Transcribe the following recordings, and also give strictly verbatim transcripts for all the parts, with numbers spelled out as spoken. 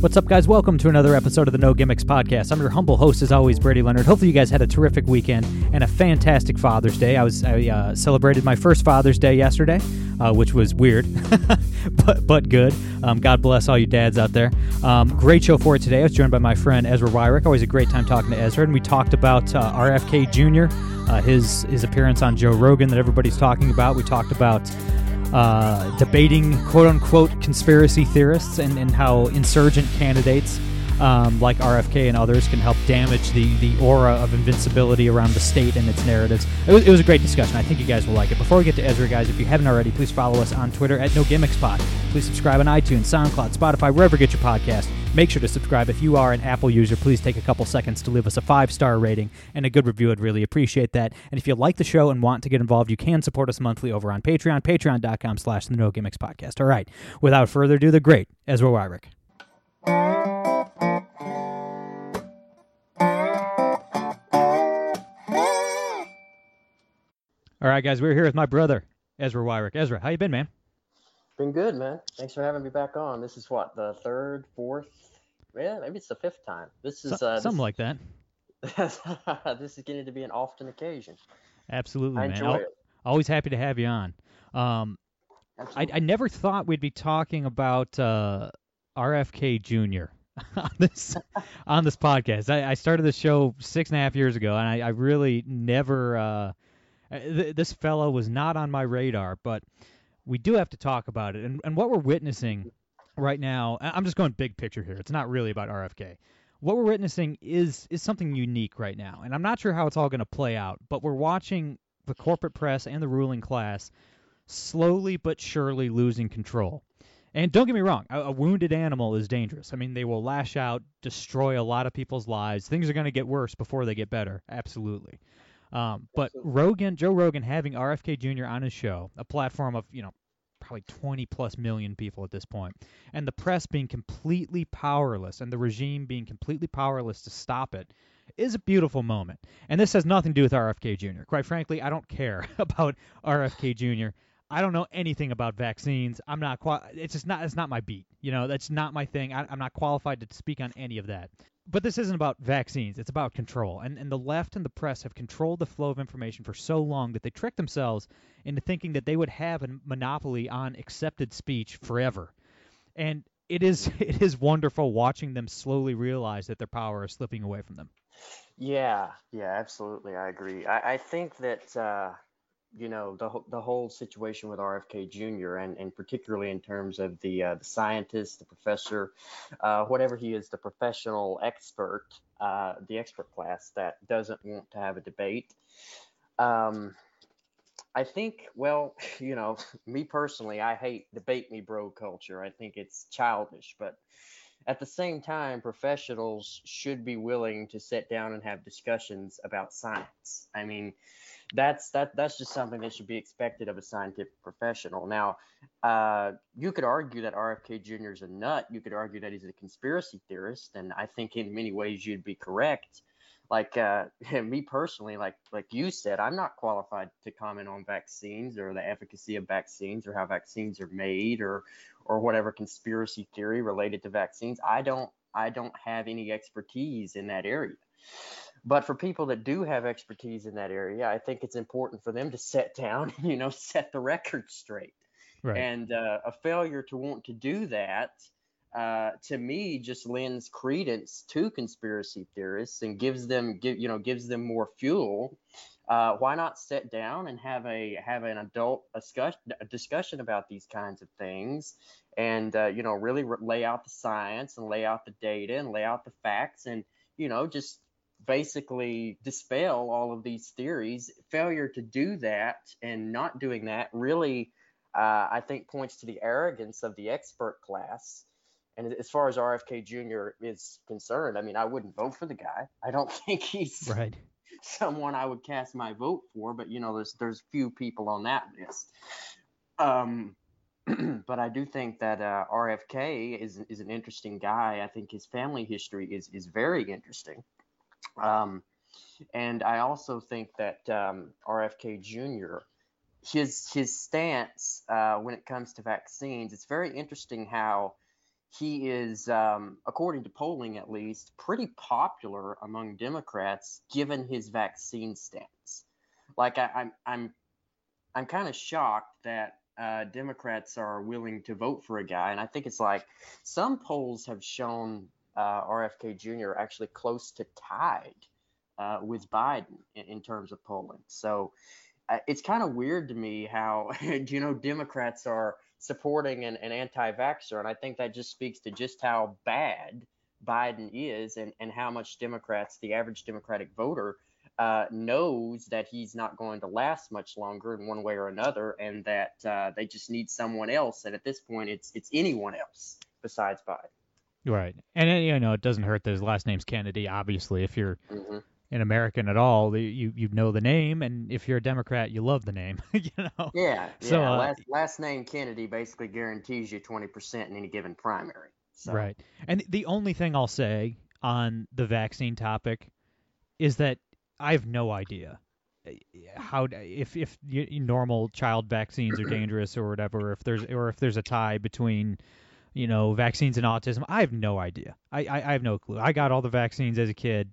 What's up, guys? Welcome to another episode of the No Gimmicks Podcast. I'm your humble host, as always, Brady Leonard. Hopefully you guys had a terrific weekend and a fantastic Father's Day. I was I uh, celebrated my first Father's Day yesterday, uh, which was weird, but but good. Um, God bless all you dads out there. Um, great show for today. I was joined by my friend Ezra Wyrick. Always a great time talking to Ezra. And we talked about uh, R F K Junior, uh, his, his appearance on Joe Rogan that everybody's talking about. We talked about Uh, debating quote-unquote conspiracy theorists and, and how insurgent candidates um, like R F K and others can help damage the, the aura of invincibility around the state and its narratives. It was, it was a great discussion. I think you guys will like it. Before we get to Ezra, guys, if you haven't already, please follow us on Twitter at No Gimmicks Pod. Please subscribe on iTunes, SoundCloud, Spotify, wherever you get your podcast. Make sure to subscribe. If you are an Apple user, please take a couple seconds to leave us a five-star rating and a good review. I'd really appreciate that. And if you like the show and want to get involved, you can support us monthly over on Patreon, patreon.com slash the No Gimmicks Podcast. All right. Without further ado, the great Ezra Wyrick. All right, guys, we're here with my brother, Ezra Wyrick. Ezra, how you been, man? Been good, man. Thanks for having me back on. This is what, the third, fourth, yeah, maybe it's the fifth time. This is uh, something this, like that. This is getting to be an often occasion. Absolutely, I man. Enjoy it. Always happy to have you on. Um, I, I never thought we'd be talking about uh, R F K Junior on this on this podcast. I, I started the show six and a half years ago, and I, I really never. Uh, th- this fellow was not on my radar, but we do have to talk about it. And and what we're witnessing right now, I'm just going big picture here. It's not really about R F K. What we're witnessing is is something unique right now. And I'm not sure how it's all going to play out, but we're watching the corporate press and the ruling class slowly but surely losing control. And don't get me wrong, a, a wounded animal is dangerous. I mean, they will lash out, destroy a lot of people's lives. Things are going to get worse before they get better. Absolutely. Um, but Rogan, Joe Rogan having R F K Junior on his show, a platform of, you know, probably twenty plus million people at this point, and the press being completely powerless and the regime being completely powerless to stop it is a beautiful moment. And this has nothing to do with R F K Junior Quite frankly, I don't care about R F K Junior I don't know anything about vaccines. I'm not, qual- it's just not, it's not my beat. You know, that's not my thing. I, I'm not qualified to speak on any of that. But this isn't about vaccines. It's about control. And and the left and the press have controlled the flow of information for so long that they tricked themselves into thinking that they would have a monopoly on accepted speech forever. And it is it is wonderful watching them slowly realize that their power is slipping away from them. Yeah, yeah, absolutely. I agree. I, I think that, uh, you know, the, the whole situation with R F K Junior and, and particularly in terms of the, uh, the scientist, the professor, uh, whatever he is, the professional expert, uh, the expert class that doesn't want to have a debate. Um, I think, well, you know, me personally, I hate debate me bro culture. I think it's childish, but at the same time, professionals should be willing to sit down and have discussions about science. I mean, That's that. That's just something that should be expected of a scientific professional. Now, uh, you could argue that R F K Junior is a nut. You could argue that he's a conspiracy theorist, and I think in many ways you'd be correct. Like uh, me personally, like like you said, I'm not qualified to comment on vaccines or the efficacy of vaccines or how vaccines are made or or whatever conspiracy theory related to vaccines. I don't I don't have any expertise in that area. But for people that do have expertise in that area, I think it's important for them to sit down, you know, set the record straight. Right. And uh, a failure to want to do that, uh, to me, just lends credence to conspiracy theorists and gives them, give, you know, gives them more fuel. Uh, why not sit down and have a have an adult discussion discussion about these kinds of things, and uh, you know, really re- lay out the science and lay out the data and lay out the facts and you know just. basically dispel all of these theories. Failure to do that and not doing that really, uh, I think, points to the arrogance of the expert class And as far as R F K Junior is concerned, I mean, I wouldn't vote for the guy. I don't think he's right. someone I would cast my vote for. But, you know, there's there's few people on that list. Um, but I do think that uh, R F K is is an interesting guy. I think his family history is is very interesting. Um, and I also think that um, R F K Junior, his his stance uh, when it comes to vaccines, it's very interesting how he is, um, according to polling at least, pretty popular among Democrats given his vaccine stance. Like I, I'm, I'm, I'm kind of shocked that uh, Democrats are willing to vote for a guy, and I think it's like some polls have shown uh, R F K Junior actually close to tied uh, with Biden in, in terms of polling. So uh, it's kind of weird to me how you know Democrats are supporting an, an anti-vaxxer. And I think that just speaks to just how bad Biden is and, and how much Democrats, the average Democratic voter, uh, knows that he's not going to last much longer in one way or another, and that uh, they just need someone else. And at this point, it's it's anyone else besides Biden. Right. And, you know, it doesn't hurt that his last name's Kennedy, obviously. If you're mm-hmm. an American at all, you you know the name, and if you're a Democrat, you love the name, you know? Yeah, yeah. So, uh, last, last name Kennedy basically guarantees you twenty percent in any given primary. So. Right. And the only thing I'll say on the vaccine topic is that I have no idea how if if normal child vaccines are dangerous or whatever, if there's or if there's a tie between you know vaccines and autism. I have no idea. I, I, I have no clue. I got all the vaccines as a kid.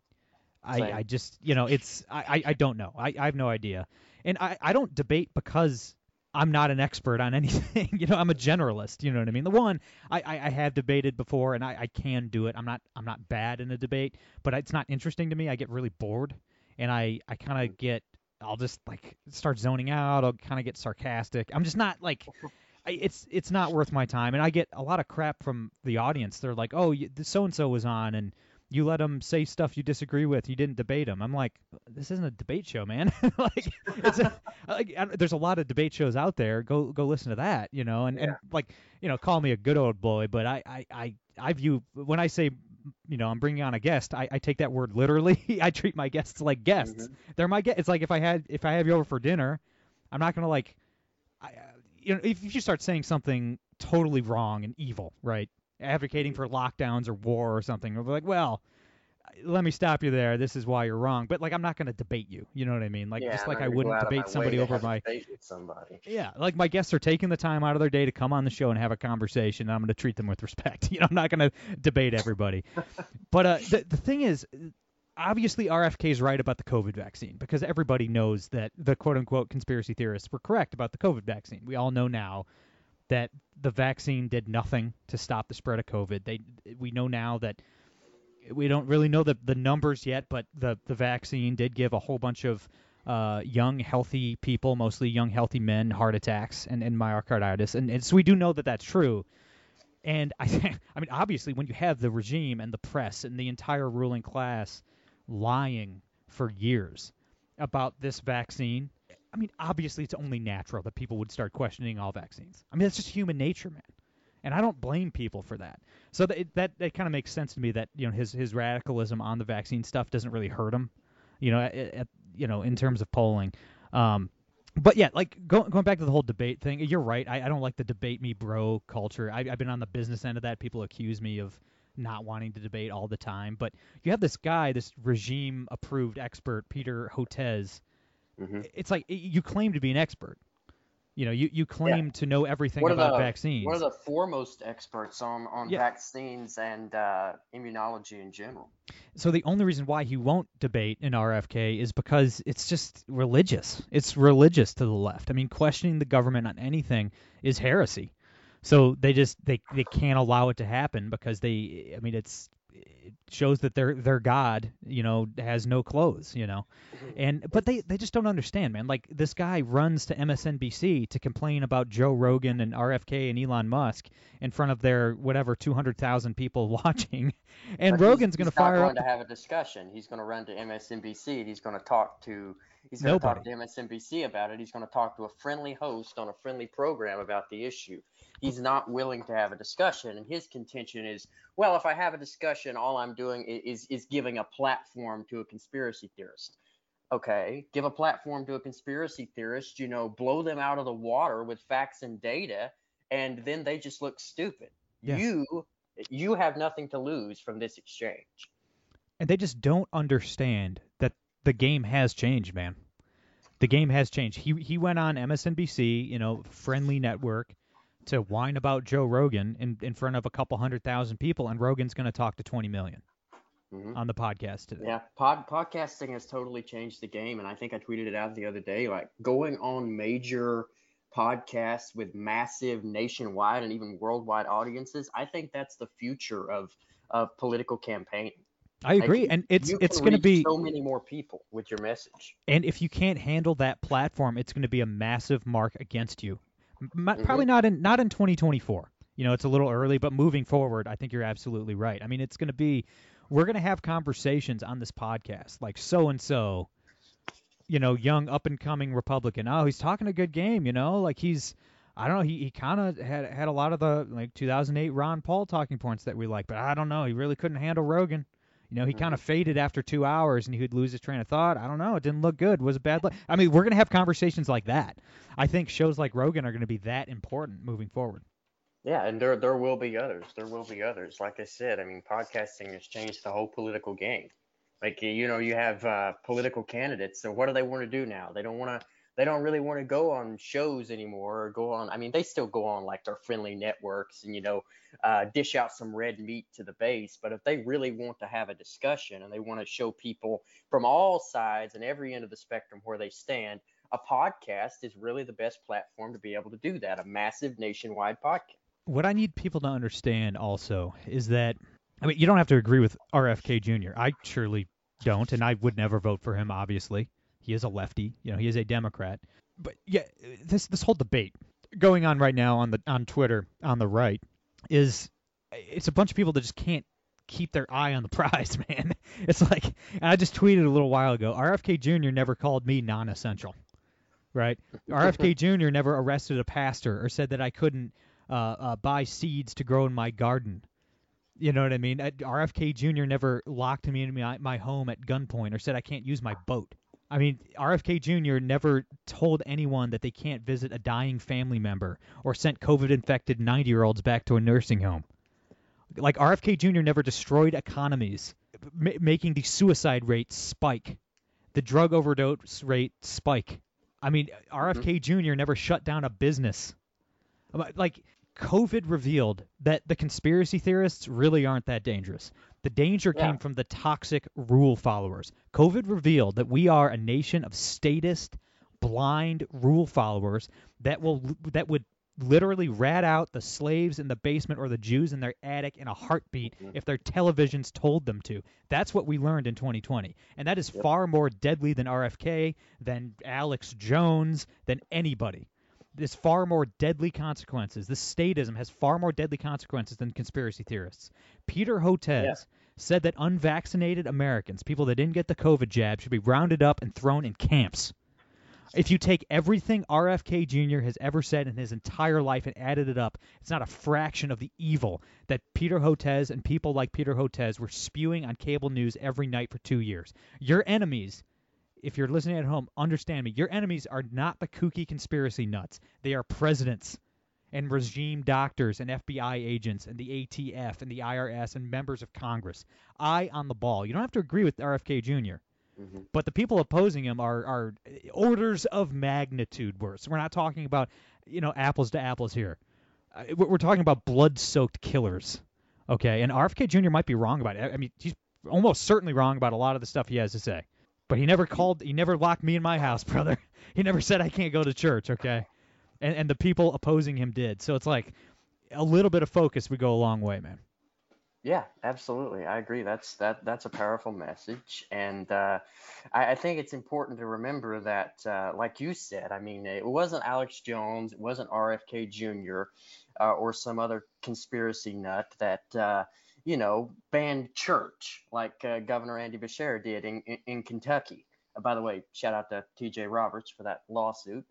I, I just, you know, it's, I, I don't know. I, I have no idea. And I, I don't debate because I'm not an expert on anything. You know, I'm a generalist. You know what I mean? The one, I, I have debated before and I, I can do it. I'm not, I'm not bad in a debate, but it's not interesting to me. I get really bored and I, I kind of get, I'll just like start zoning out. I'll kind of get sarcastic. I'm just not like... It's it's not worth my time, and I get a lot of crap from the audience. They're like, "Oh, so-and-so was on, and you let them say stuff you disagree with. You didn't debate them." I'm like, "This isn't a debate show, man." like, it's a, like I, there's a lot of debate shows out there. Go go listen to that, you know, and, yeah. and like, you know, call me a good old boy, but I I, I, I view when I say. You know, I'm bringing on a guest. I, I take that word literally. I treat my guests like guests. Mm-hmm. They're my guests. It's like if I had if I have you over for dinner, I'm not gonna like. I, You know, if you start saying something totally wrong and evil, right, advocating for lockdowns or war or something, I'm like, well, let me stop you there. This is why you're wrong. But like, I'm not going to debate you. You know what I mean? Like, yeah, just like I wouldn't debate somebody over my. Somebody. Yeah, like my guests are taking the time out of their day to come on the show and have a conversation. And I'm going to treat them with respect. You know, I'm not going to debate everybody. But uh, the the thing is. Obviously, R F K is right about the COVID vaccine because everybody knows that the quote-unquote conspiracy theorists were correct about the COVID vaccine. We all know now that the vaccine did nothing to stop the spread of COVID. They, we know now that we don't really know the, the numbers yet, but the, the vaccine did give a whole bunch of uh, young, healthy people, mostly young, healthy men, heart attacks and, and myocarditis. And, and so we do know that that's true. And I, I mean, obviously, when you have the regime and the press and the entire ruling class lying for years about this vaccine, I mean, obviously it's only natural that people would start questioning all vaccines. I mean, that's just human nature, man. And I don't blame people for that. So that that, that kind of makes sense to me that, you know, his his radicalism on the vaccine stuff doesn't really hurt him, you know, at, at, you know, in terms of polling. Um, but yeah, like go, going back to the whole debate thing, you're right. I, I don't like the debate me bro culture. I, I've been on the business end of that. People accuse me of not wanting to debate all the time, but you have this guy, this regime-approved expert, Peter Hotez. Mm-hmm. It's like you claim to be an expert. You know, you, you claim yeah. to know everything one about the, vaccines. One of the foremost experts on, on yeah. vaccines and uh, immunology in general. So the only reason why he won't debate an R F K is because it's just religious. It's religious to the left. I mean, questioning the government on anything is heresy. So they just they, they can't allow it to happen because they I mean it's it shows that their their God, you know, has no clothes, you know. And but they, they just don't understand, man. Like this guy runs to M S N B C to complain about Joe Rogan and R F K and Elon Musk in front of their whatever two hundred thousand people watching. And but Rogan's going to fire up. He's not going to have a discussion. He's going to run to M S N B C and he's going to talk to He's going Nobody. to talk to M S N B C about it. He's going to talk to a friendly host on a friendly program about the issue. he's not willing to have a discussion. And his contention is, well, if I have a discussion, all I'm doing is is giving a platform to a conspiracy theorist. Okay, give a platform to a conspiracy theorist, you know, blow them out of the water with facts and data, and then they just look stupid. Yeah. You you have nothing to lose from this exchange. And they just don't understand that the game has changed, man. The game has changed. He he went on M S N B C, you know, friendly network, to whine about Joe Rogan in, in front of a couple hundred thousand people, and Rogan's going to talk to twenty million. Mm-hmm. On the podcast today. Yeah, pod, podcasting has totally changed the game, and I think I tweeted it out the other day. Like, going on major podcasts with massive nationwide and even worldwide audiences, I think that's the future of of political campaigning. I agree, like, and it's it's going to be so many more people with your message. And if you can't handle that platform, it's going to be a massive mark against you. Mm-hmm. Probably not in not in twenty twenty-four. You know, it's a little early, but moving forward, I think you're absolutely right. I mean, it's going to be. We're going to have conversations on this podcast, like so-and-so, you know, young up-and-coming Republican. Oh, he's talking a good game, you know, like he's, I don't know, he, he kind of had had a lot of the, like, two thousand eight Ron Paul talking points that we like, but I don't know, he really couldn't handle Rogan. You know, he kind of faded after two hours and he would lose his train of thought. I don't know, it didn't look good. Was it bad luck? I mean, we're going to have conversations like that. I think shows like Rogan are going to be that important moving forward. Yeah, and there there will be others. There will be others. Like I said, I mean, podcasting has changed the whole political game. Like, you know, you have uh, political candidates. So what do they want to do now? They don't want to. They don't really want to go on shows anymore or go on. I mean, they still go on like their friendly networks and, you know, uh, dish out some red meat to the base. But if they really want to have a discussion and they want to show people from all sides and every end of the spectrum where they stand, a podcast is really the best platform to be able to do that. A massive nationwide podcast. What I need people to understand also is that, I mean, you don't have to agree with R F K Junior I surely don't, and I would never vote for him, obviously. He is a lefty. You know, he is a Democrat. But, yeah, this this whole debate going on right now on the on Twitter, on the right, is it's a bunch of people that just can't keep their eye on the prize, man. It's like, and I just tweeted a little while ago, R F K Junior never called me non-essential, right? R F K Junior never arrested a pastor or said that I couldn't Uh, uh, buy seeds to grow in my garden. You know what I mean? R F K Junior never locked me in my, my home at gunpoint or said I can't use my boat. I mean, R F K Junior never told anyone that they can't visit a dying family member or sent COVID-infected ninety-year-olds back to a nursing home. Like, R F K Junior never destroyed economies, ma- making the suicide rate spike, the drug overdose rate spike. I mean, R F K mm-hmm. Junior never shut down a business. Like, COVID revealed that the conspiracy theorists really aren't that dangerous. The danger yeah. came from the toxic rule followers. COVID revealed that we are a nation of statist, blind rule followers that will that would literally rat out the slaves in the basement or the Jews in their attic in a heartbeat mm-hmm. if their televisions told them to. That's what we learned in twenty twenty. And that is yep. far more deadly than R F K, than Alex Jones, than anybody. There's far more deadly consequences. This statism has far more deadly consequences than conspiracy theorists. Peter Hotez yeah. said that unvaccinated Americans, people that didn't get the COVID jab, should be rounded up and thrown in camps. If you take everything R F K Junior has ever said in his entire life and added it up, it's not a fraction of the evil that Peter Hotez and people like Peter Hotez were spewing on cable news every night for two years. Your enemies... If you're listening at home, understand me. Your enemies are not the kooky conspiracy nuts. They are presidents and regime doctors and F B I agents and the A T F and the I R S and members of Congress. Eye on the ball. You don't have to agree with R F K Junior, mm-hmm. but the people opposing him are, are orders of magnitude worse. We're not talking about, you know, apples to apples here. We're talking about blood-soaked killers, okay? And R F K Junior might be wrong about it. I mean, he's almost certainly wrong about a lot of the stuff he has to say. But he never called, he never locked me in my house, brother. He never said I can't go to church, okay? And and the people opposing him did. So it's like a little bit of focus would go a long way, man. Yeah, absolutely. I agree. That's that. That's a powerful message. And uh, I, I think it's important to remember that, uh, like you said, I mean, it wasn't Alex Jones, it wasn't R F K Junior Uh, or some other conspiracy nut that, uh, you know, banned church like uh, Governor Andy Beshear did in, in, in Kentucky. Uh, by the way, shout out to T J Roberts for that lawsuit.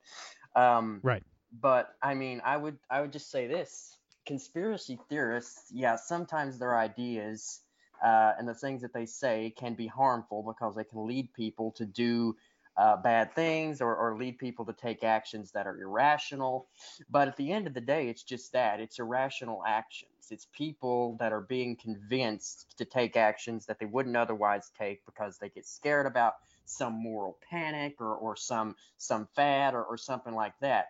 Um, right. But I mean, I would I would just say this. Conspiracy theorists, yeah, sometimes their ideas uh, and the things that they say can be harmful because they can lead people to do uh, bad things or, or lead people to take actions that are irrational. But at the end of the day, it's just that. It's irrational actions. It's people that are being convinced to take actions that they wouldn't otherwise take because they get scared about some moral panic or, or some some fad or, or something like that.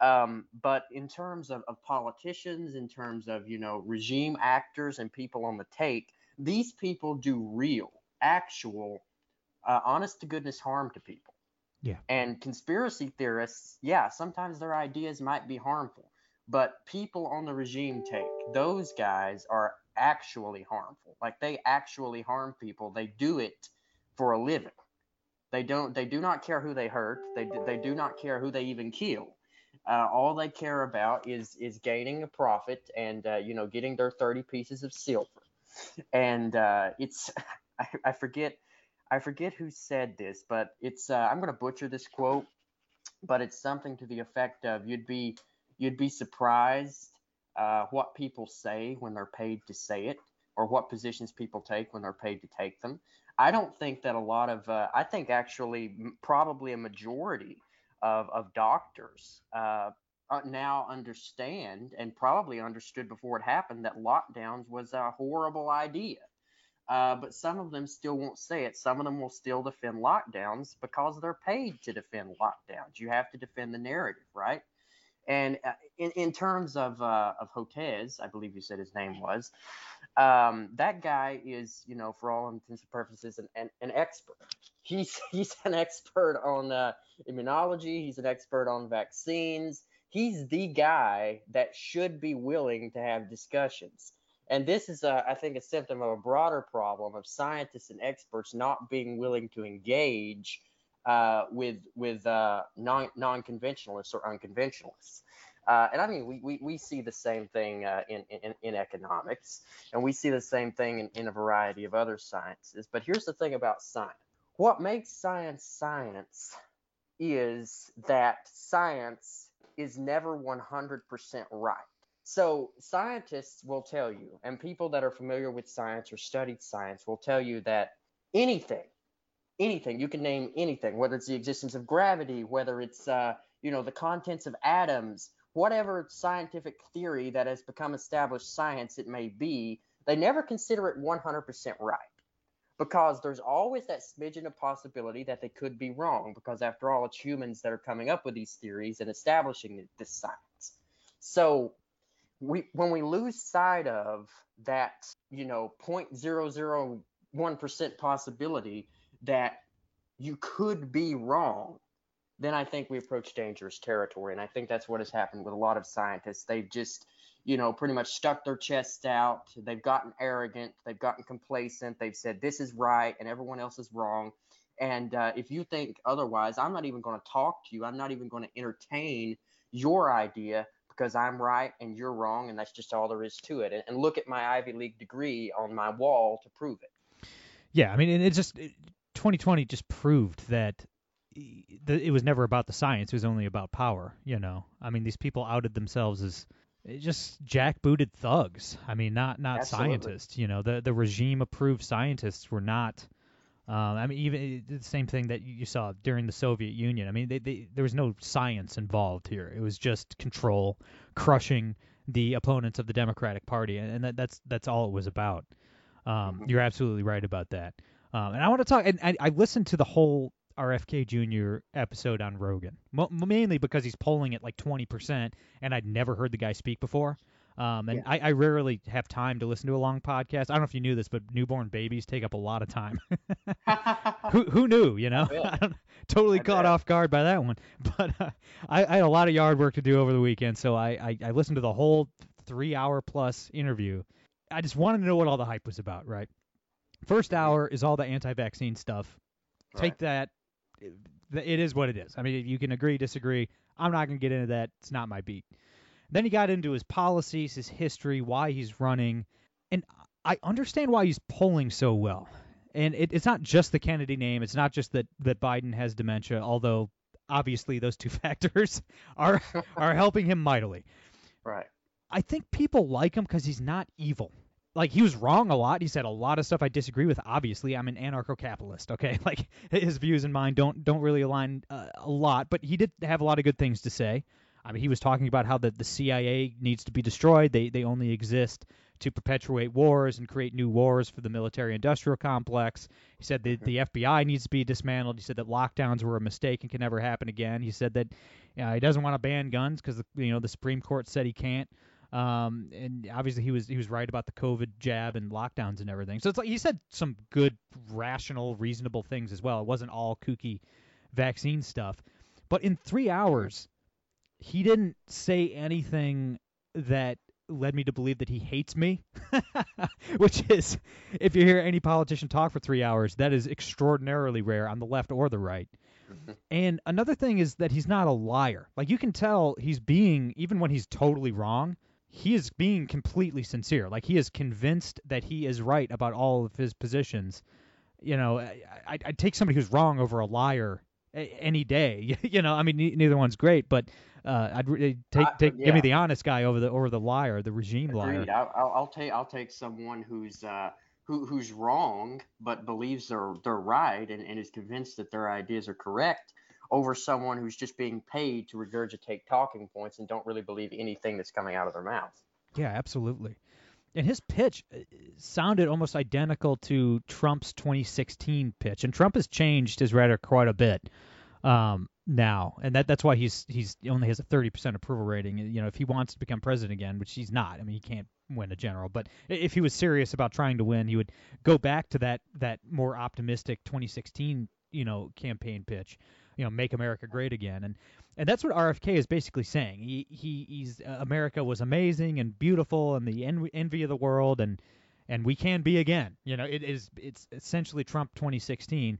Um, but in terms of, of politicians, in terms of, you know, regime actors and people on the take, these people do real, actual, uh, honest to goodness harm to people. Yeah. And conspiracy theorists, yeah, sometimes their ideas might be harmful, but people on the regime take, those guys are actually harmful. Like they actually harm people. They do it for a living. They don't. They do not care who they hurt. They they do not care who they even kill. Uh, all they care about is is gaining a profit and uh, you know getting their thirty pieces of silver. And uh, it's I, I forget I forget who said this, but it's uh, I'm going to butcher this quote, but it's something to the effect of you'd be you'd be surprised uh, what people say when they're paid to say it, or what positions people take when they're paid to take them. I don't think that a lot of uh, – I think actually m- probably a majority of, of doctors uh, now understand and probably understood before it happened that lockdowns was a horrible idea. Uh, but some of them still won't say it. Some of them will still defend lockdowns because they're paid to defend lockdowns. You have to defend the narrative, right? And uh, in, in terms of uh, of Hotez, I believe you said his name was, um, that guy is, you know, for all intents and purposes, an, an, an expert. He's he's an expert on uh, immunology. He's an expert on vaccines. He's the guy that should be willing to have discussions. And this is, a, I think, a symptom of a broader problem of scientists and experts not being willing to engage Uh, with with uh, non non-conventionalists or unconventionalists, uh, and I mean we, we, we see the same thing uh, in, in in economics, and we see the same thing in, in a variety of other sciences. But here's the thing about science: what makes science science is that science is never one hundred percent right. So scientists will tell you, and people that are familiar with science or studied science will tell you that anything. Anything you can name anything, whether it's the existence of gravity, whether it's uh, you know the contents of atoms, whatever scientific theory that has become established science it may be, they never consider it one hundred percent right because there's always that smidgen of possibility that they could be wrong because after all, it's humans that are coming up with these theories and establishing this science. So we when we lose sight of that, you know, zero point zero zero one percent possibility that you could be wrong, then I think we approach dangerous territory. And I think that's what has happened with a lot of scientists. They've just, you know, pretty much stuck their chests out. They've gotten arrogant. They've gotten complacent. They've said, this is right and everyone else is wrong. And uh, if you think otherwise, I'm not even going to talk to you. I'm not even going to entertain your idea because I'm right and you're wrong. And that's just all there is to it. And, and look at my Ivy League degree on my wall to prove it. Yeah. I mean, and it's just, it, twenty twenty just proved that it was never about the science. It was only about power, you know. I mean, these people outed themselves as just jackbooted thugs. I mean, not not Absolutely. Scientists, you know. The the regime-approved scientists were not uh, – I mean, even the same thing that you saw during the Soviet Union. I mean, they, they, there was no science involved here. It was just control, crushing the opponents of the Democratic Party, and that, that's, that's all it was about. Um, mm-hmm. You're absolutely right about that. Um, and I want to talk, and I, I listened to the whole R F K Junior episode on Rogan, mo- mainly because he's polling at like twenty percent, and I'd never heard the guy speak before. Um, and yeah. I, I rarely have time to listen to a long podcast. I don't know if you knew this, but newborn babies take up a lot of time. who who knew, you know? Really? I don't, totally I caught bet. Off guard by that one. But uh, I, I had a lot of yard work to do over the weekend, so I, I, I listened to the whole three-hour-plus interview. I just wanted to know what all the hype was about, right? First hour is all the anti-vaccine stuff. Take that. It is what it is. I mean, you can agree, disagree. I'm not going to get into that. It's not my beat. Then he got into his policies, his history, why he's running. And I understand why he's polling so well. And it, it's not just the Kennedy name. It's not just that, that Biden has dementia, although obviously those two factors are are helping him mightily. Right. I think people like him because he's not evil. Like, he was wrong a lot. He said a lot of stuff I disagree with. Obviously, I'm an anarcho-capitalist, okay? Like, his views and mine don't don't really align uh, a lot, but he did have a lot of good things to say. I mean, he was talking about how the, the C I A needs to be destroyed. They they only exist to perpetuate wars and create new wars for the military-industrial complex. He said that the F B I needs to be dismantled. He said that lockdowns were a mistake and can never happen again. He said that uh, he doesn't want to ban guns because, you know, the Supreme Court said he can't. Um, and obviously he was, he was right about the COVID jab and lockdowns and everything. So it's like, he said some good, rational, reasonable things as well. It wasn't all kooky vaccine stuff, but in three hours, he didn't say anything that led me to believe that he hates me, which is, if you hear any politician talk for three hours, that is extraordinarily rare on the left or the right. And another thing is that he's not a liar. Like, you can tell he's being, even when he's totally wrong, he is being completely sincere. Like, he is convinced that he is right about all of his positions. You know, I, I'd take somebody who's wrong over a liar any day. You know, I mean, neither one's great, but uh, I'd take take uh, yeah. give me the honest guy over the over the liar, the regime Agreed. liar. I'll, I'll take I'll take someone who's uh, who who's wrong but believes they're they're right and, and is convinced that their ideas are correct, over someone who's just being paid to regurgitate talking points and don't really believe anything that's coming out of their mouth. Yeah, absolutely. And his pitch sounded almost identical to Trump's twenty sixteen pitch. And Trump has changed his rhetoric quite a bit um, now. And that that's why he's he's he only has a thirty percent approval rating. You know, if he wants to become president again, which he's not, I mean, he can't win a general. But if he was serious about trying to win, he would go back to that that more optimistic twenty sixteen, you know, campaign pitch. You know, make America great again. And and that's what R F K is basically saying. He, he he's uh, America was amazing and beautiful and the en- envy of the world, and and we can be again. You know, it is it's essentially Trump twenty sixteen.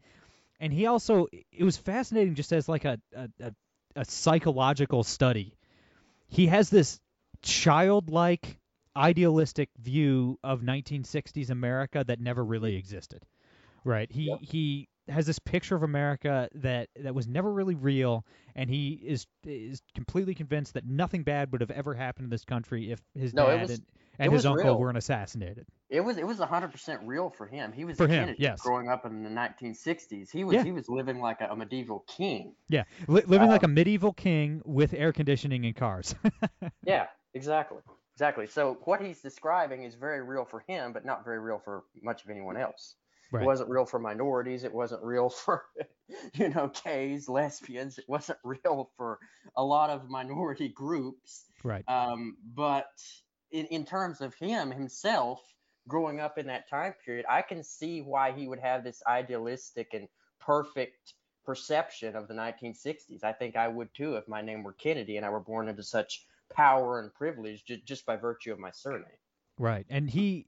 And he also, it was fascinating just as like a a, a, a psychological study. He has this childlike, idealistic view of nineteen sixties America that never really existed. Right. He yep. he has this picture of America that, that was never really real, and he is is completely convinced that nothing bad would have ever happened in this country if his no, dad was, and, and his uncle real. weren't assassinated. It was it was one hundred percent real for him. He was for a him, yes. growing up in the nineteen sixties. He was yeah. he was living like a, a medieval king. Yeah, Li- living um, like a medieval king with air conditioning and cars. yeah, exactly. Exactly. So what he's describing is very real for him, but not very real for much of anyone else. Right. It wasn't real for minorities. It wasn't real for, you know, gays, lesbians. It wasn't real for a lot of minority groups. Right. Um, but in, in terms of him himself growing up in that time period, I can see why he would have this idealistic and perfect perception of the nineteen sixties. I think I would too if my name were Kennedy and I were born into such power and privilege j- just by virtue of my surname. Right. And he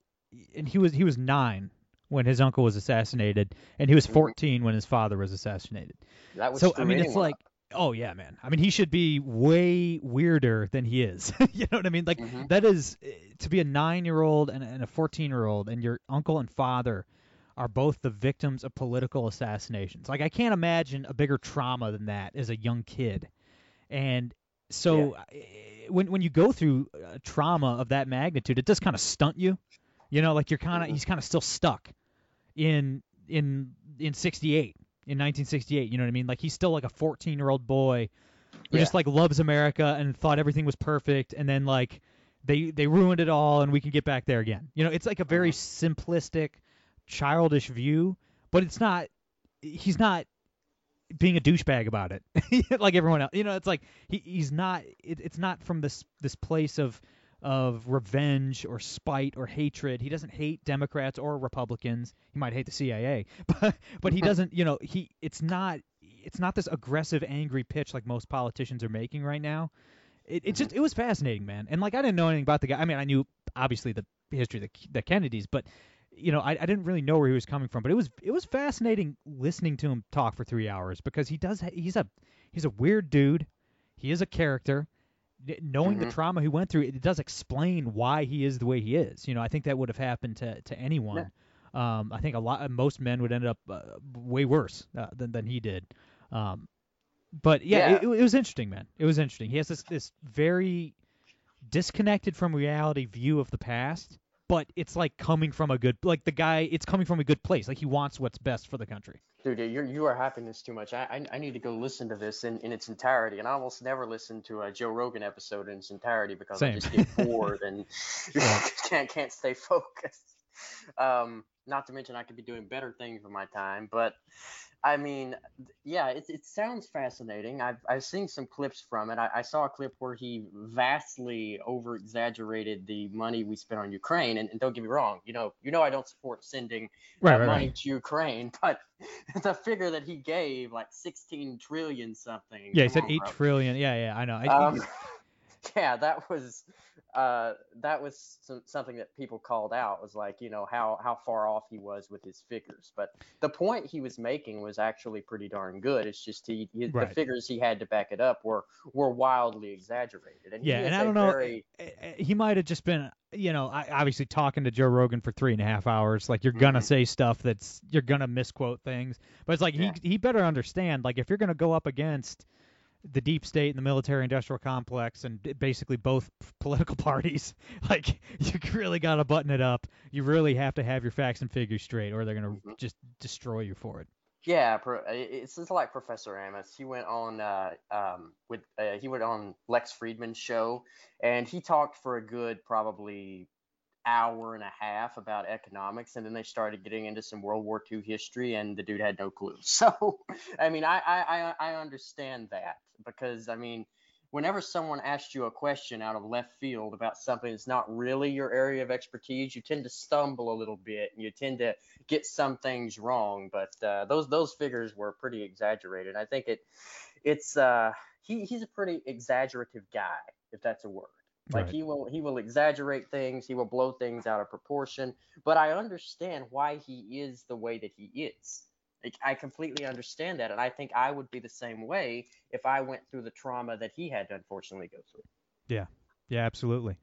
and he was he was nine when his uncle was assassinated, and he was fourteen when his father was assassinated. That was so, I mean, it's like, oh yeah, man. I mean, he should be way weirder than he is. You know what I mean? Like, mm-hmm. that is, to be a nine-year-old and, and a fourteen-year-old, and your uncle and father are both the victims of political assassinations. Like, I can't imagine a bigger trauma than that as a young kid. And so yeah. when when you go through a trauma of that magnitude, it does kind of stunt you. You know, like you're kind of, he's kind of still stuck in in in sixty-eight, in nineteen sixty-eight. You know what I mean? Like, he's still like a fourteen-year-old boy who yeah. just like loves America and thought everything was perfect, and then like they they ruined it all, and we can get back there again. You know, it's like a very simplistic, childish view, but it's not. He's not being a douchebag about it, like everyone else. You know, it's like he, he's not. It, it's not from this this place of. of revenge or spite or hatred. He doesn't hate Democrats or Republicans. He might hate the C I A, but but he doesn't, you know, he it's not it's not this aggressive, angry pitch like most politicians are making right now. It it just it was fascinating, man. And like, I didn't know anything about the guy. I mean, I knew obviously the history of the, the Kennedys, but you know, I, I didn't really know where he was coming from, but it was it was fascinating listening to him talk for three hours, because he does he's a he's a weird dude. He is a character. Knowing mm-hmm. the trauma he went through, it does explain why he is the way he is. You know, I think that would have happened to, to anyone. Yeah. Um, I think a lot, most men would end up uh, way worse uh, than than he did. Um, But yeah, yeah. It, it was interesting, man. It was interesting. He has this, this very disconnected from reality view of the past, but it's like coming from a good, like the guy, it's coming from a good place. Like he wants what's best for the country. Dude, you're, you are hyping this too much. I, I I need to go listen to this in, in its entirety. And I almost never listen to a Joe Rogan episode in its entirety because Same. I just get bored and can't can't stay focused. Um, not to mention I could be doing better things with my time. But, I mean, yeah, it, it sounds fascinating. I've, I've seen some clips from it. I, I saw a clip where he vastly over-exaggerated the money we spent on Ukraine. And, and don't get me wrong, you know, you know I don't support sending right, right, money right. to Ukraine, but the figure that he gave, like sixteen trillion something. Yeah, he said eight trillion. Yeah, yeah, I know. I, um, yeah, that was uh, that was some, something that people called out, was like, you know, how, how far off he was with his figures. But the point he was making was actually pretty darn good. It's just he, he, right. the figures he had to back it up were were wildly exaggerated. And yeah, and I don't know. Very... He might have just been, you know, obviously talking to Joe Rogan for three and a half hours. Like, you're going to mm-hmm. say stuff that's – you're going to misquote things. But it's like yeah. he he better understand, like, if you're going to go up against – the deep state and the military-industrial complex and basically both political parties, like, you really got to button it up. You really have to have your facts and figures straight, or they're going to mm-hmm. just destroy you for it. Yeah, it's just like Professor Amos. He went on uh, um, with uh, he went on Lex Friedman's show, and he talked for a good probably hour and a half about economics, and then they started getting into some World War Two history, and the dude had no clue. So, I mean, I I I understand that. Because, I mean, whenever someone asks you a question out of left field about something that's not really your area of expertise, you tend to stumble a little bit and you tend to get some things wrong. But uh, those those figures were pretty exaggerated. I think it it's uh, he he's a pretty exaggerative guy, if that's a word. Like right. he will he will exaggerate things. He will blow things out of proportion. But I understand why he is the way that he is. I completely understand that, and I think I would be the same way if I went through the trauma that he had to unfortunately go through. Yeah, yeah, absolutely.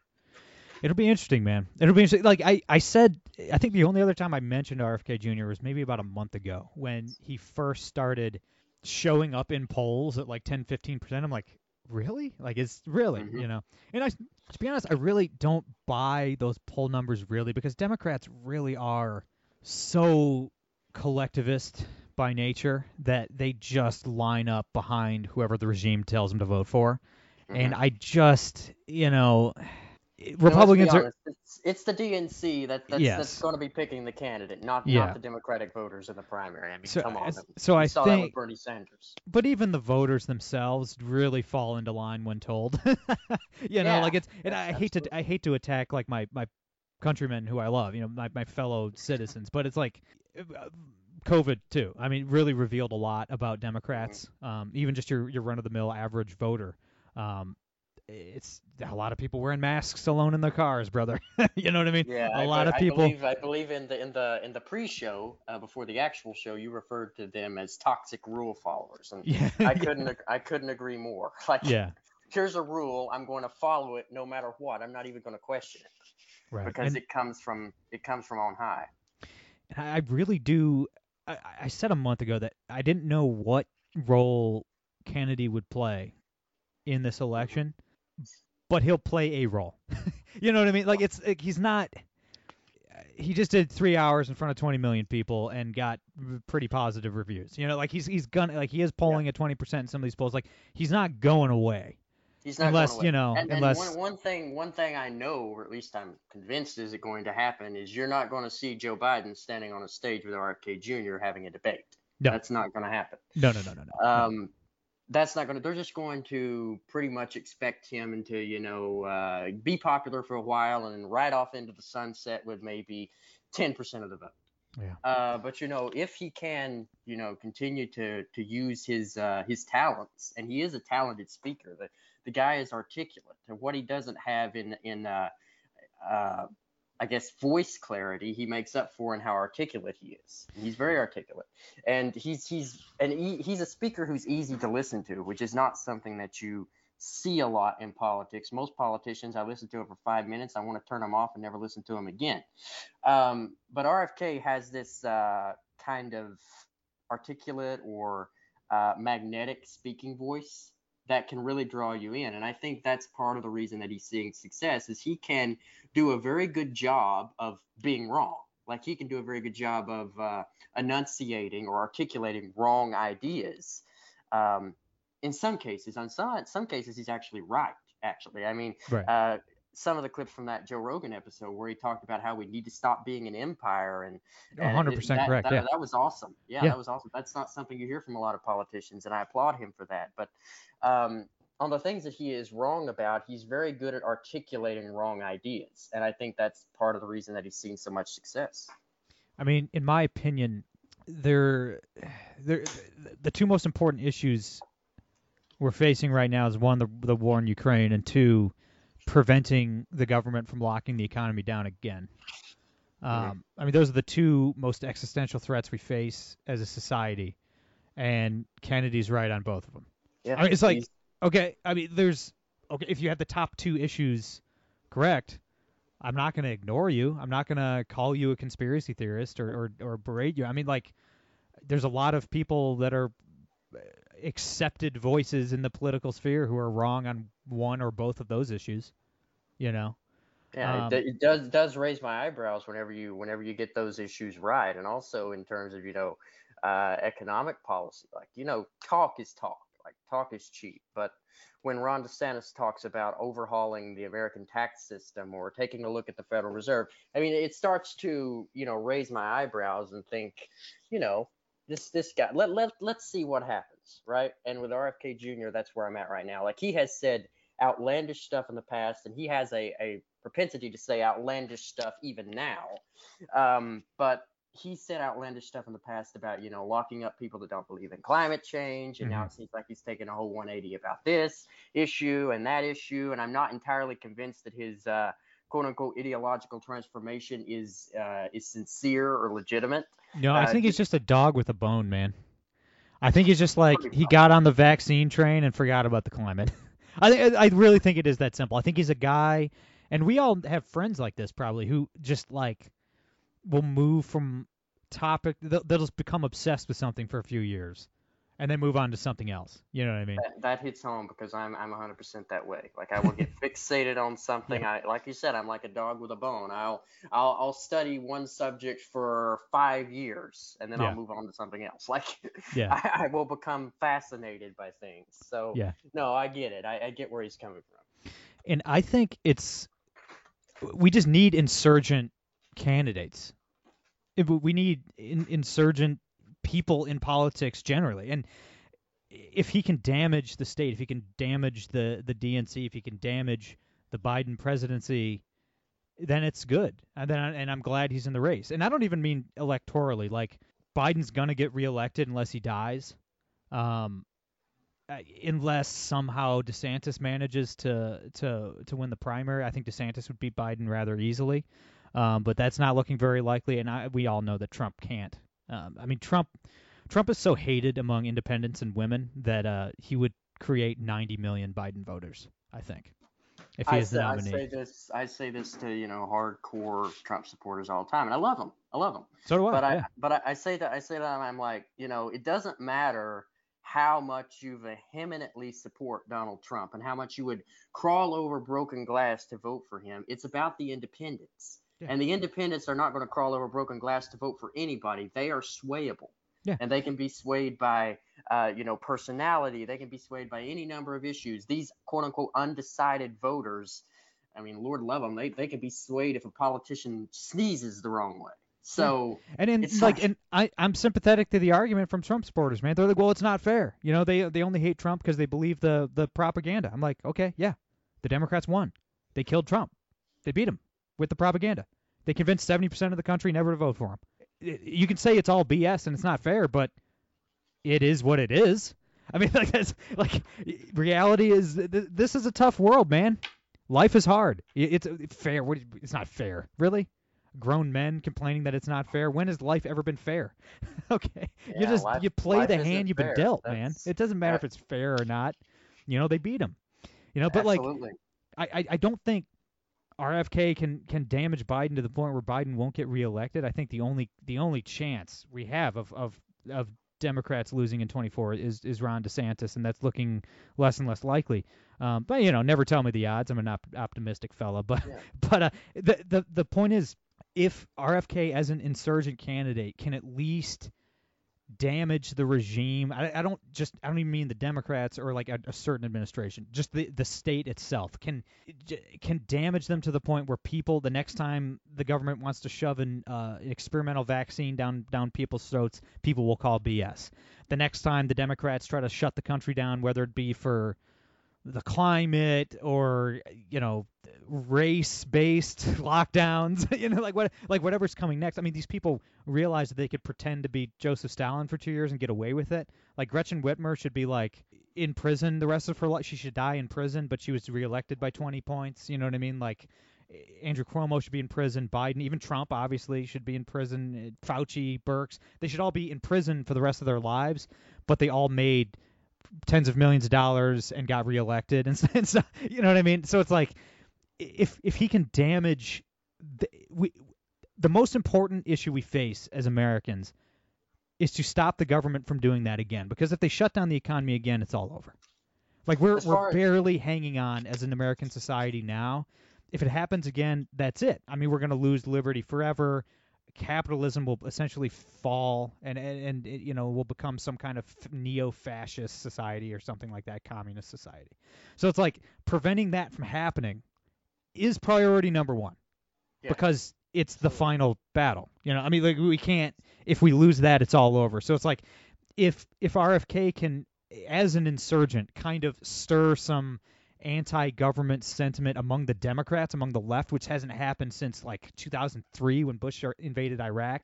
It'll be interesting, man. It'll be interesting. Like I, I said, I think the only other time I mentioned R F K Junior was maybe about a month ago when he first started showing up in polls at like ten, fifteen percent. I'm like, really? Like, it's really, mm-hmm. you know. And I, to be honest, I really don't buy those poll numbers really, because Democrats really are so collectivist by nature that they just line up behind whoever the regime tells them to vote for. Mm-hmm. And I just, you know, Republicans no, are... It's, it's the D N C that, that's, yes. that's going to be picking the candidate, not, yeah. not the Democratic voters in the primary. I mean, so, come on. So I saw think, that with Bernie Sanders. But even the voters themselves really fall into line when told. you yeah, know, like it's... And I hate, to, I hate to attack, like, my, my countrymen who I love, you know, my, my fellow citizens, but it's like... COVID too. I mean, really revealed a lot about Democrats. Um, even just your, your run-of-the-mill average voter. Um, it's a lot of people wearing masks alone in their cars, brother. you know what I mean? Yeah, a I, lot I, of people. I believe, I believe in the in the in the pre-show uh, before the actual show, you referred to them as toxic rule followers, and yeah. I couldn't I couldn't agree more. Like, yeah. here's a rule, I'm going to follow it no matter what. I'm not even going to question it, right? Because and, it comes from it comes from on high. I really do. I, I said a month ago that I didn't know what role Kennedy would play in this election, but he'll play a role. you know what I mean? Like, it's like he's not. He just did three hours in front of twenty million people and got pretty positive reviews. You know, like he's he's gonna like he is polling yeah. at twenty percent in some of these polls. Like, he's not going away. He's not unless, going you know, and, unless and one, one thing one thing I know, or at least I'm convinced is it going to happen, is you're not going to see Joe Biden standing on a stage with R F K Junior having a debate. No. That's not going to happen. No, no, no, no, no. Um, that's not going to – they're just going to pretty much expect him to, you know, uh, be popular for a while and then ride off into the sunset with maybe ten percent of the vote. Yeah. Uh, but, you know, if he can, you know, continue to to use his uh, his talents, and he is a talented speaker, the, the guy is articulate, and what he doesn't have in, in uh, uh, I guess, voice clarity, he makes up for in how articulate he is. He's very articulate, and he's he's and he, he's a speaker who's easy to listen to, which is not something that you see a lot in politics. Most politicians, I listen to them for five minutes. I want to turn them off and never listen to them again. Um, but R F K has this uh, kind of articulate or uh, magnetic speaking voice that can really draw you in. And I think that's part of the reason that he's seeing success is he can do a very good job of being wrong. Like he can do a very good job of uh, enunciating or articulating wrong ideas. Um, in some cases, on some, some cases, he's actually right, actually. I mean, right. uh, some of the clips from that Joe Rogan episode where he talked about how we need to stop being an empire. And, and one hundred percent that, correct. That, yeah. that was awesome. Yeah, yeah, that was awesome. That's not something you hear from a lot of politicians, and I applaud him for that. But um, on the things that he is wrong about, he's very good at articulating wrong ideas. And I think that's part of the reason that he's seen so much success. I mean, in my opinion, there, there, the two most important issues we're facing right now is one, the, the war in Ukraine, and two, preventing the government from locking the economy down again. Um, I mean, those are the two most existential threats we face as a society, and Kennedy's right on both of them. Yeah, I mean, it's like, okay, I mean, there's, okay, if you have the top two issues correct, I'm not going to ignore you. I'm not going to call you a conspiracy theorist or, or, or berate you. I mean, like, there's a lot of people that are accepted voices in the political sphere who are wrong on one or both of those issues, you know? Yeah, um, it, it does does raise my eyebrows whenever you whenever you get those issues right. And also in terms of, you know, uh, economic policy, like, you know, talk is talk. Like, talk is cheap. But when Ron DeSantis talks about overhauling the American tax system or taking a look at the Federal Reserve, I mean, it starts to, you know, raise my eyebrows and think, you know, this this guy, let, let, let's see what happens, right? And with R F K Junior, that's where I'm at right now. Like, he has said outlandish stuff in the past, and he has a, a propensity to say outlandish stuff even now. Um, but he said outlandish stuff in the past about, you know, locking up people that don't believe in climate change. And mm-hmm. now it seems like he's taking a whole one eighty about this issue and that issue. And I'm not entirely convinced that his uh, quote unquote ideological transformation is uh, is sincere or legitimate. No, uh, I think he's just a dog with a bone, man. I think he's just like he got on the vaccine train and forgot about the climate. I think I really think it is that simple. I think he's a guy, and we all have friends like this probably who just like will move from topic, they'll, they'll just become obsessed with something for a few years and then move on to something else. You know what I mean? That, that hits home because I'm I'm one hundred percent that way. Like, I will get fixated on something. I like you said, I'm like a dog with a bone. I'll I'll, I'll study one subject for five years and then yeah. I'll move on to something else. Like, yeah. I, I will become fascinated by things. So yeah. no, I get it. I, I get where he's coming from. And I think it's we just need insurgent candidates. We need in, insurgent people in politics generally. And if he can damage the state, if he can damage the, the D N C, if he can damage the Biden presidency, then it's good. And then I, and I'm glad he's in the race. And I don't even mean electorally. Like, Biden's going to get reelected unless he dies, um, unless somehow DeSantis manages to, to, to win the primary. I think DeSantis would beat Biden rather easily. Um, but that's not looking very likely, and I, we all know that Trump can't. Um, I mean, Trump Trump is so hated among independents and women that uh, he would create ninety million Biden voters, I think, if he I is say, the nominee. I say this, I say this to, you know, hardcore Trump supporters all the time, and I love them. I love them. So do I. But, yeah. I, but I, I say that I say that I'm like, you know, it doesn't matter how much you vehemently support Donald Trump and how much you would crawl over broken glass to vote for him. It's about the independents. Yeah. And the independents are not going to crawl over broken glass to vote for anybody. They are swayable. Yeah. And they can be swayed by, uh, you know, personality. They can be swayed by any number of issues. These quote unquote undecided voters, I mean, Lord love them. They, they can be swayed if a politician sneezes the wrong way. So yeah. and in, it's like not... and I, I'm sympathetic to the argument from Trump supporters, man. They're like, well, it's not fair. You know, they they only hate Trump because they believe the the propaganda. I'm like, OK, yeah, the Democrats won. They killed Trump. They beat him. With the propaganda, they convinced seventy percent of the country never to vote for him. You can say it's all B S and it's not fair, but it is what it is. I mean, like that's like reality is. This is a tough world, man. Life is hard. It's fair. It's not fair, really. Grown men complaining that it's not fair. When has life ever been fair? Okay, yeah, you just life, you play the hand you've fair. been dealt, that's, man. It doesn't matter that, if it's fair or not. You know, they beat him. You know, but absolutely. like, I, I I don't think R F K can, can damage Biden to the point where Biden won't get reelected. I think the only the only chance we have of of, of Democrats losing in twenty-four is is Ron DeSantis, and that's looking less and less likely. Um, but, you know, never tell me the odds. I'm an op- optimistic fella. But yeah. but uh, the, the, the point is, if R F K as an insurgent candidate can at least damage the regime, I, I don't just I don't even mean the Democrats or like a, a certain administration, just the, the state itself can can damage them to the point where people, the next time the government wants to shove an uh, experimental vaccine down down people's throats, people will call B S. The next time the Democrats try to shut the country down, whether it be for the climate or, you know, race-based lockdowns, you know, like what, like whatever's coming next. I mean, these people realize that they could pretend to be Joseph Stalin for two years and get away with it. Like Gretchen Whitmer should be like in prison the rest of her life. She should die in prison, but she was reelected by twenty points. You know what I mean? Like Andrew Cuomo should be in prison. Biden, even Trump, obviously, should be in prison. Fauci, Birx, they should all be in prison for the rest of their lives, but they all made tens of millions of dollars and got reelected, and, and so, you know what I mean? So it's like, if if he can damage the, we, the most important issue we face as Americans is to stop the government from doing that again, because if they shut down the economy again, it's all over. Like we're we're barely hanging on as an American society now. If it happens again, that's it. I mean, we're going to lose liberty forever. Capitalism will essentially fall, and, and, and it, you know, will become some kind of neo-fascist society or something like that, communist society. So it's like preventing that from happening is priority number one, yeah, because it's the final battle. You know, I mean, like we can't, if we lose that, it's all over. So it's like if if R F K can, as an insurgent, kind of stir some anti-government sentiment among the Democrats, among the left, which hasn't happened since like two thousand three when Bush invaded Iraq.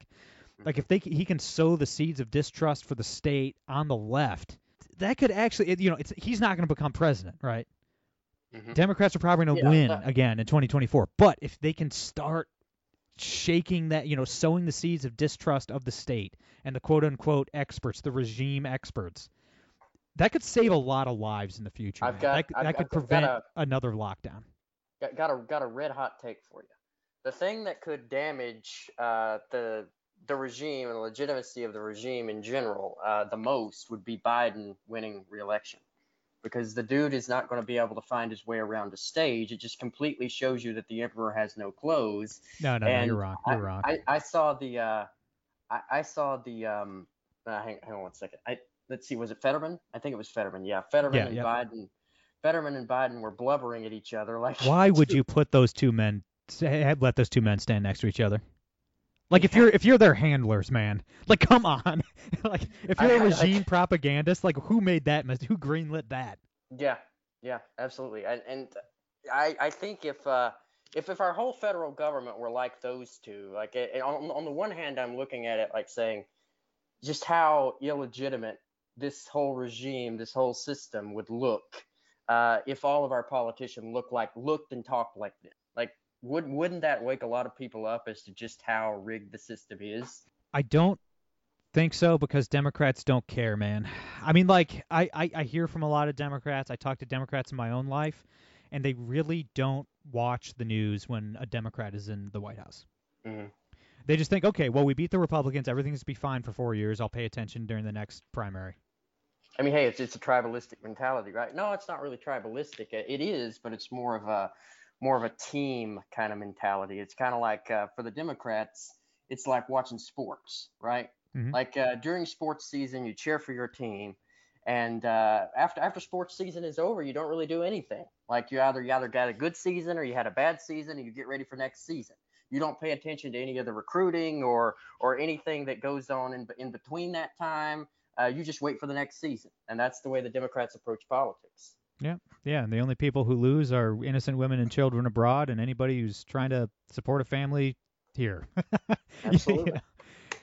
Like if they he can sow the seeds of distrust for the state on the left, that could actually, you know, it's he's not going to become president, right? Mm-hmm. Democrats are probably going to yeah, win uh, again in twenty twenty-four. But if they can start shaking that, you know, sowing the seeds of distrust of the state and the quote unquote experts, the regime experts, that could save a lot of lives in the future. I've got, that I've, that I've, could I've prevent got a, another lockdown. Got, got a got a red hot take for you. The thing that could damage uh, the the regime and the legitimacy of the regime in general uh, the most would be Biden winning re-election, because the dude is not going to be able to find his way around a stage. It just completely shows you that the emperor has no clothes. No, no, and no you're wrong. You're I, wrong. I, I saw the uh, I, I saw the um. Uh, hang, hang on one second. I. Let's see, was it Fetterman? I think it was Fetterman. Yeah, Fetterman yeah, and yeah. Biden. Fetterman and Biden were blubbering at each other. Like, why would you put those two men? Let those two men stand next to each other. Like if you're if you're their handlers, man. Like come on. Like if you're I, a regime I, I, propagandist, like who made that mistake? Who greenlit that? Yeah, yeah, absolutely. And, and I I think if uh, if if our whole federal government were like those two, like it, on on the one hand, I'm looking at it like saying just how illegitimate this whole regime, this whole system would look uh, if all of our politicians looked like looked and talked like this. Like, would, wouldn't that wake a lot of people up as to just how rigged the system is? I don't think so, because Democrats don't care, man. I mean, like, I, I, I hear from a lot of Democrats. I talk to Democrats in my own life, and they really don't watch the news when a Democrat is in the White House. Mm-hmm. They just think, okay, well, we beat the Republicans. Everything's be fine for four years. I'll pay attention during the next primary. I mean, hey, it's it's a tribalistic mentality, right? No, it's not really tribalistic. It is, but it's more of a more of a team kind of mentality. It's kind of like uh, for the Democrats, it's like watching sports, right? Mm-hmm. Like uh, during sports season, you cheer for your team, and uh, after after sports season is over, you don't really do anything. Like you either you either got a good season or you had a bad season, and you get ready for next season. You don't pay attention to any of the recruiting or or anything that goes on in in between that time. Uh, you just wait for the next season, and that's the way the Democrats approach politics. Yeah, yeah, and the only people who lose are innocent women and children abroad, and anybody who's trying to support a family here. Absolutely.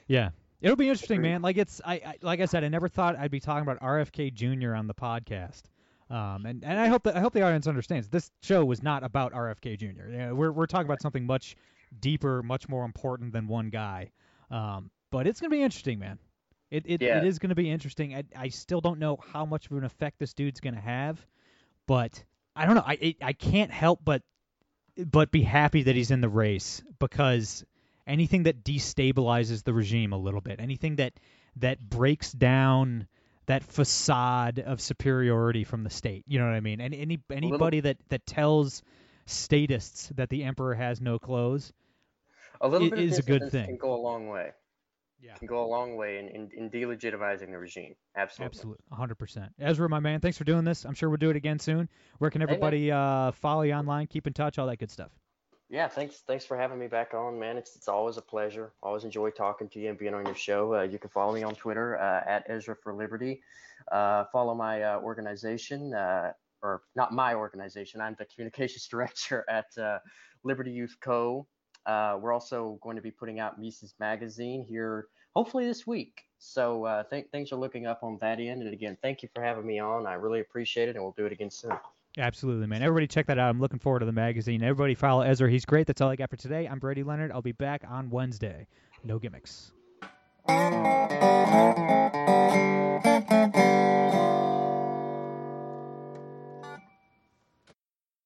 Yeah. Yeah, it'll be interesting, man. Like it's I, I like I said, I never thought I'd be talking about R F K Junior on the podcast. Um, and, and I hope that I hope the audience understands this show was not about R F K Junior You know, we're we're talking about something much deeper, much more important than one guy. Um, but it's going to be interesting, man. It it, yeah. it is going to be interesting. I, I still don't know how much of an effect this dude's going to have, but I don't know. I it, I can't help but but be happy that he's in the race, because anything that destabilizes the regime a little bit, anything that that breaks down that facade of superiority from the state. You know what I mean? And any anybody that, that tells statists that the emperor has no clothes, a little bit is of a good thing. Can go a long way. Yeah, can go a long way in, in, in delegitimizing the regime. Absolutely, absolutely, one hundred percent. Ezra, my man, thanks for doing this. I'm sure we'll do it again soon. Where can everybody uh, follow you online, keep in touch, all that good stuff? Yeah, thanks thanks for having me back on, man. It's it's always a pleasure. Always enjoy talking to you and being on your show. Uh, you can follow me on Twitter uh, at Ezra for Liberty. Uh, follow my uh, organization, uh, or not my organization. I'm the communications director at uh, Liberty Youth Co. Uh, we're also going to be putting out Mises Magazine here, hopefully this week. So uh, th- things are looking up on that end. And again, thank you for having me on. I really appreciate it, and we'll do it again soon. Absolutely, man. Everybody check that out. I'm looking forward to the magazine. Everybody follow Ezra. He's great. That's all I got for today. I'm Brady Leonard. I'll be back on Wednesday. No gimmicks.